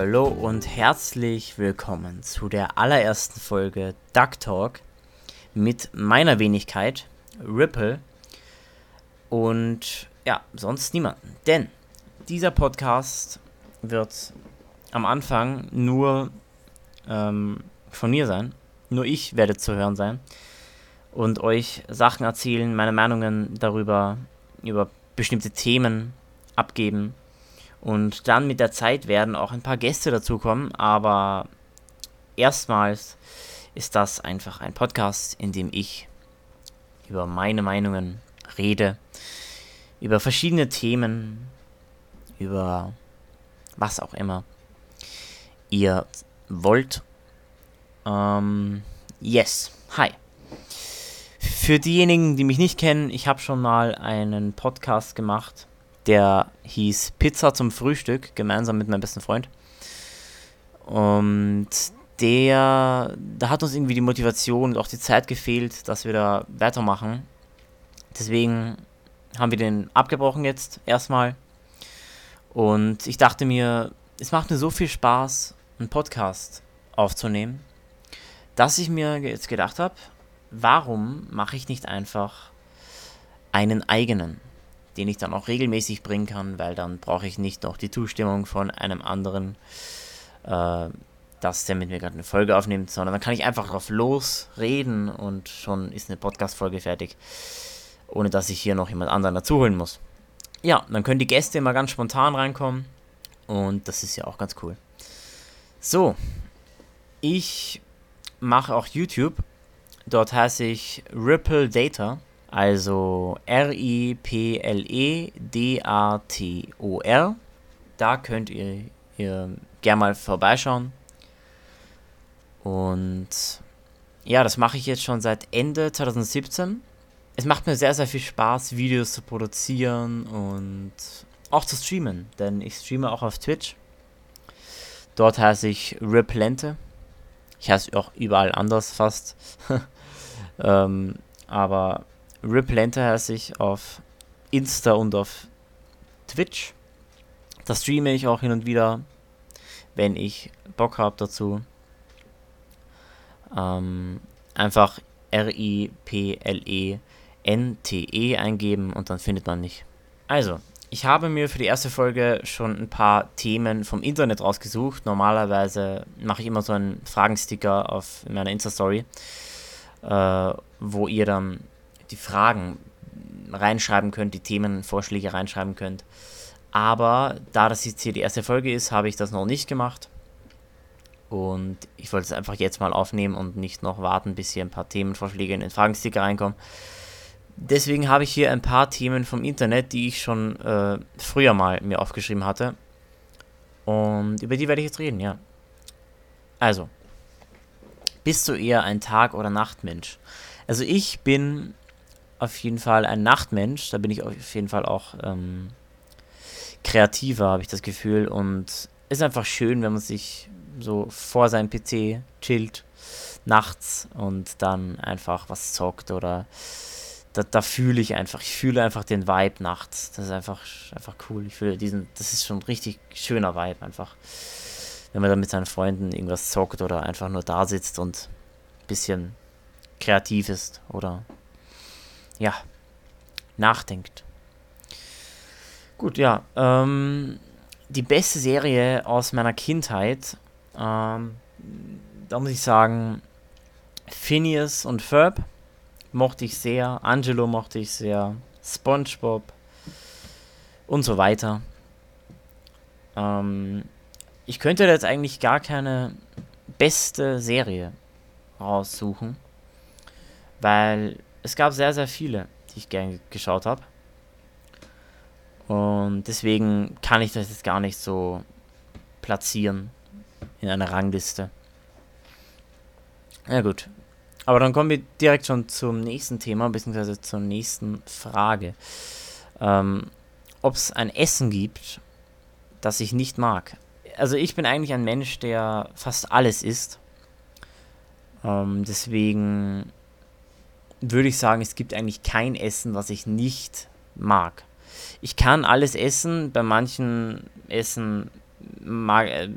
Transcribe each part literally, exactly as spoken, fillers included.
Hallo und herzlich willkommen zu der allerersten Folge Duck Talk mit meiner Wenigkeit, Ripple, und ja, sonst niemanden. Denn dieser Podcast wird am Anfang nur ähm, von mir sein, nur ich werde zu hören sein und euch Sachen erzählen, meine Meinungen darüber, über bestimmte Themen abgeben. Und dann mit der Zeit werden auch ein paar Gäste dazukommen, aber erstmals ist das einfach ein Podcast, in dem ich über meine Meinungen rede, über verschiedene Themen, über was auch immer ihr wollt. Ähm, yes, hi. Für diejenigen, die mich nicht kennen, ich habe schon mal einen Podcast gemacht. Der hieß Pizza zum Frühstück, gemeinsam mit meinem besten Freund. Und der, da hat uns irgendwie die Motivation und auch die Zeit gefehlt, dass wir da weitermachen. Deswegen haben wir den abgebrochen jetzt erstmal. Und ich dachte mir, es macht mir so viel Spaß, einen Podcast aufzunehmen, dass ich mir jetzt gedacht habe, warum mache ich nicht einfach einen eigenen, den ich dann auch regelmäßig bringen kann, weil dann brauche ich nicht noch die Zustimmung von einem anderen, äh, dass der mit mir gerade eine Folge aufnimmt, sondern dann kann ich einfach drauf losreden und schon ist eine Podcast-Folge fertig, ohne dass ich hier noch jemand anderen dazuholen muss. Ja, dann können die Gäste immer ganz spontan reinkommen und das ist ja auch ganz cool. So, ich mache auch YouTube, dort heiße ich RippleData. Also R I P L E D A T O R. Da könnt ihr, ihr gerne mal vorbeischauen. Und ja, das mache ich jetzt schon seit Ende zwanzig siebzehn. Es macht mir sehr, sehr viel Spaß, Videos zu produzieren und auch zu streamen. Denn ich streame auch auf Twitch. Dort heiße ich Ripplente. Ich heiße auch überall anders fast. ähm, aber... Ripplente heiße ich auf Insta und auf Twitch. Da streame ich auch hin und wieder, wenn ich Bock habe dazu. Ähm, einfach R I P L E N T E eingeben und dann findet man mich. Also, ich habe mir für die erste Folge schon ein paar Themen vom Internet rausgesucht. Normalerweise mache ich immer so einen Fragensticker auf meiner Insta-Story, äh, wo ihr dann die Fragen reinschreiben könnt, die Themenvorschläge reinschreiben könnt. Aber da das jetzt hier die erste Folge ist, habe ich das noch nicht gemacht. Und ich wollte es einfach jetzt mal aufnehmen und nicht noch warten, bis hier ein paar Themenvorschläge in den Fragensticker reinkommen. Deswegen habe ich hier ein paar Themen vom Internet, die ich schon äh, früher mal mir aufgeschrieben hatte. Und über die werde ich jetzt reden, ja. Also, bist du eher ein Tag- oder Nachtmensch? Also ich bin auf jeden Fall ein Nachtmensch, da bin ich auf jeden Fall auch ähm, kreativer, habe ich das Gefühl, und es ist einfach schön, wenn man sich so vor seinem P C chillt nachts und dann einfach was zockt oder da, da fühle ich einfach, ich fühle einfach den Vibe nachts, das ist einfach, einfach cool, ich fühle diesen, das ist schon ein richtig schöner Vibe einfach, wenn man dann mit seinen Freunden irgendwas zockt oder einfach nur da sitzt und ein bisschen kreativ ist oder ja, nachdenkt. Gut, ja, ähm, die beste Serie aus meiner Kindheit, ähm, da muss ich sagen, Phineas und Ferb mochte ich sehr, Angelo mochte ich sehr, SpongeBob und so weiter. Ähm, ich könnte da jetzt eigentlich gar keine beste Serie raussuchen, weil es gab sehr, sehr viele, die ich gerne geschaut habe. Und deswegen kann ich das jetzt gar nicht so platzieren in einer Rangliste. Na gut. Aber dann kommen wir direkt schon zum nächsten Thema, beziehungsweise zur nächsten Frage. Ähm, ob es ein Essen gibt, das ich nicht mag. Also ich bin eigentlich ein Mensch, der fast alles isst. Ähm, deswegen würde ich sagen, es gibt eigentlich kein Essen, was ich nicht mag. Ich kann alles essen, bei manchen Essen mag, äh,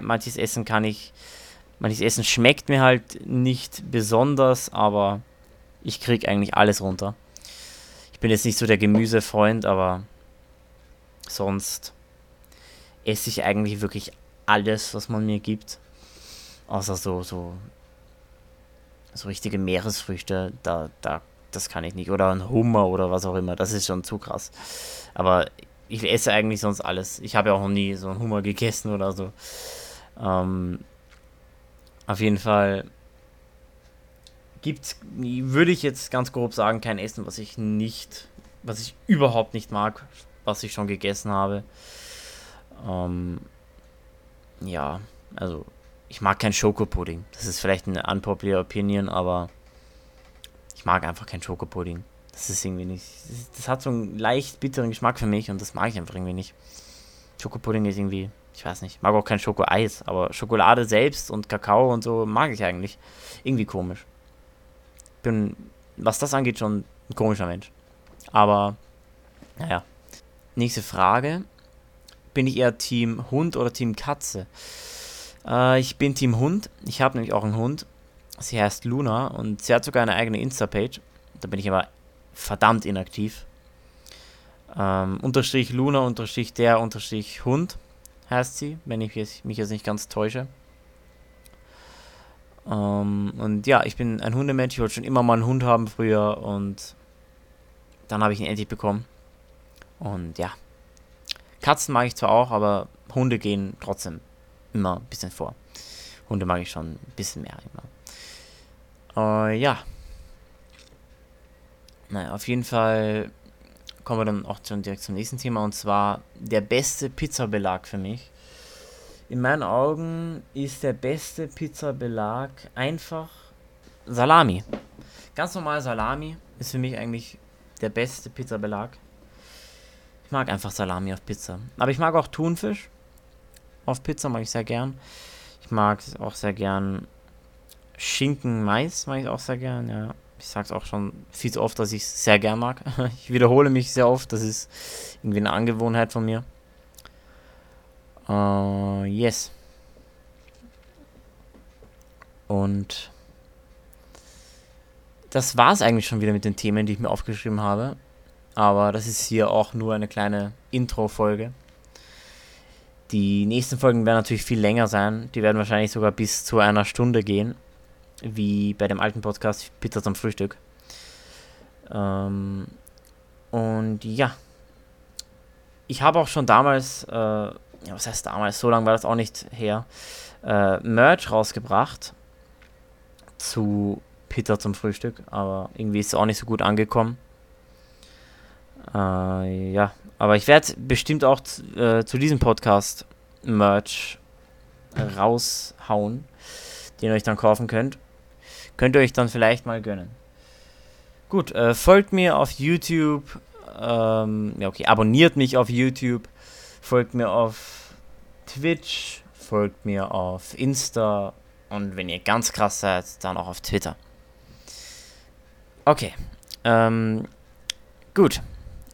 manches Essen kann ich, manches Essen schmeckt mir halt nicht besonders, aber ich kriege eigentlich alles runter. Ich bin jetzt nicht so der Gemüsefreund, aber sonst esse ich eigentlich wirklich alles, was man mir gibt. Außer so, so, so richtige Meeresfrüchte, da, da, das kann ich nicht. Oder ein Hummer oder was auch immer, das ist schon zu krass. Aber ich esse eigentlich sonst alles. Ich habe ja auch noch nie so einen Hummer gegessen oder so. Ähm, auf jeden Fall gibt's, würde ich jetzt ganz grob sagen, kein Essen, was ich nicht, was ich überhaupt nicht mag, was ich schon gegessen habe. Ähm, ja, also ich mag kein Schokopudding. Das ist vielleicht eine unpopular Opinion, aber ich mag einfach kein Schokopudding. Das ist irgendwie nicht, das hat so einen leicht bitteren Geschmack für mich und das mag ich einfach irgendwie nicht. Schokopudding ist irgendwie, ich weiß nicht, mag auch kein Schokoeis, aber Schokolade selbst und Kakao und so mag ich eigentlich. Irgendwie komisch. Bin, was das angeht, schon ein komischer Mensch. Aber, naja. Nächste Frage. Bin ich eher Team Hund oder Team Katze? Äh, ich bin Team Hund. Ich habe nämlich auch einen Hund. Sie heißt Luna und sie hat sogar eine eigene Insta-Page. Da bin ich aber verdammt inaktiv. Ähm, unterstrich Luna, unterstrich der, unterstrich Hund heißt sie, wenn ich jetzt, mich jetzt nicht ganz täusche. Um, und ja, ich bin ein Hundemensch, ich wollte schon immer mal einen Hund haben früher und dann habe ich ihn endlich bekommen. Und ja, Katzen mag ich zwar auch, aber Hunde gehen trotzdem immer ein bisschen vor. Hunde mag ich schon ein bisschen mehr immer. Uh, ja. Naja, auf jeden Fall kommen wir dann auch schon direkt zum nächsten Thema und zwar der beste Pizzabelag für mich. In meinen Augen ist der beste Pizzabelag einfach Salami. Ganz normal Salami ist für mich eigentlich der beste Pizzabelag. Ich mag einfach Salami auf Pizza. Aber ich mag auch Thunfisch auf Pizza, mag ich sehr gern. Ich mag auch sehr gern Schinken, Mais mag ich auch sehr gern. Ja, ich sag's auch schon viel zu oft, dass ich es sehr gern mag. Ich wiederhole mich sehr oft, das ist irgendwie eine Angewohnheit von mir. Uh, yes. Und das war es eigentlich schon wieder mit den Themen, die ich mir aufgeschrieben habe. Aber das ist hier auch nur eine kleine Intro-Folge. Die nächsten Folgen werden natürlich viel länger sein. Die werden wahrscheinlich sogar bis zu einer Stunde gehen. Wie bei dem alten Podcast Pizza zum Frühstück. Um, und ja. Ich habe auch schon damals... Äh, Ja, was heißt damals? So lange war das auch nicht her. Äh, Merch rausgebracht zu Pizza zum Frühstück, aber irgendwie ist es auch nicht so gut angekommen. Äh, ja, aber ich werde bestimmt auch zu, äh, zu diesem Podcast Merch raushauen, den ihr euch dann kaufen könnt. Könnt ihr euch dann vielleicht mal gönnen. Gut, äh, folgt mir auf YouTube. Ähm, ja, okay, abonniert mich auf YouTube. Folgt mir auf Twitch, folgt mir auf Insta und wenn ihr ganz krass seid, dann auch auf Twitter. Okay, ähm, gut.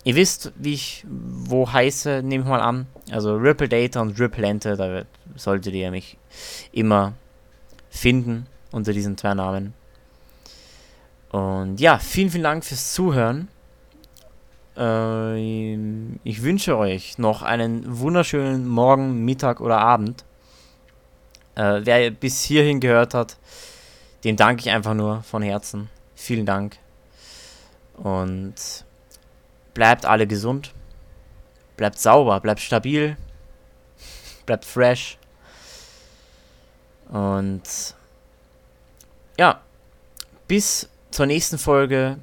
Ihr wisst, wie ich wo heiße, nehme ich mal an. Also RippleData und Ripplente, da wird, solltet ihr mich immer finden unter diesen zwei Namen. Und ja, vielen, vielen Dank fürs Zuhören. Ich wünsche euch noch einen wunderschönen Morgen, Mittag oder Abend. Äh, wer bis hierhin gehört hat, dem danke ich einfach nur von Herzen. Vielen Dank. Und bleibt alle gesund. Bleibt sauber, bleibt stabil. Bleibt fresh. Und ja, bis zur nächsten Folge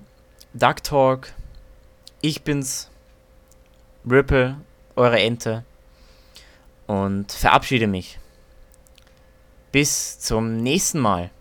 Duck Talk. Ich bin's, Ripple, eure Ente, und verabschiede mich. Bis zum nächsten Mal.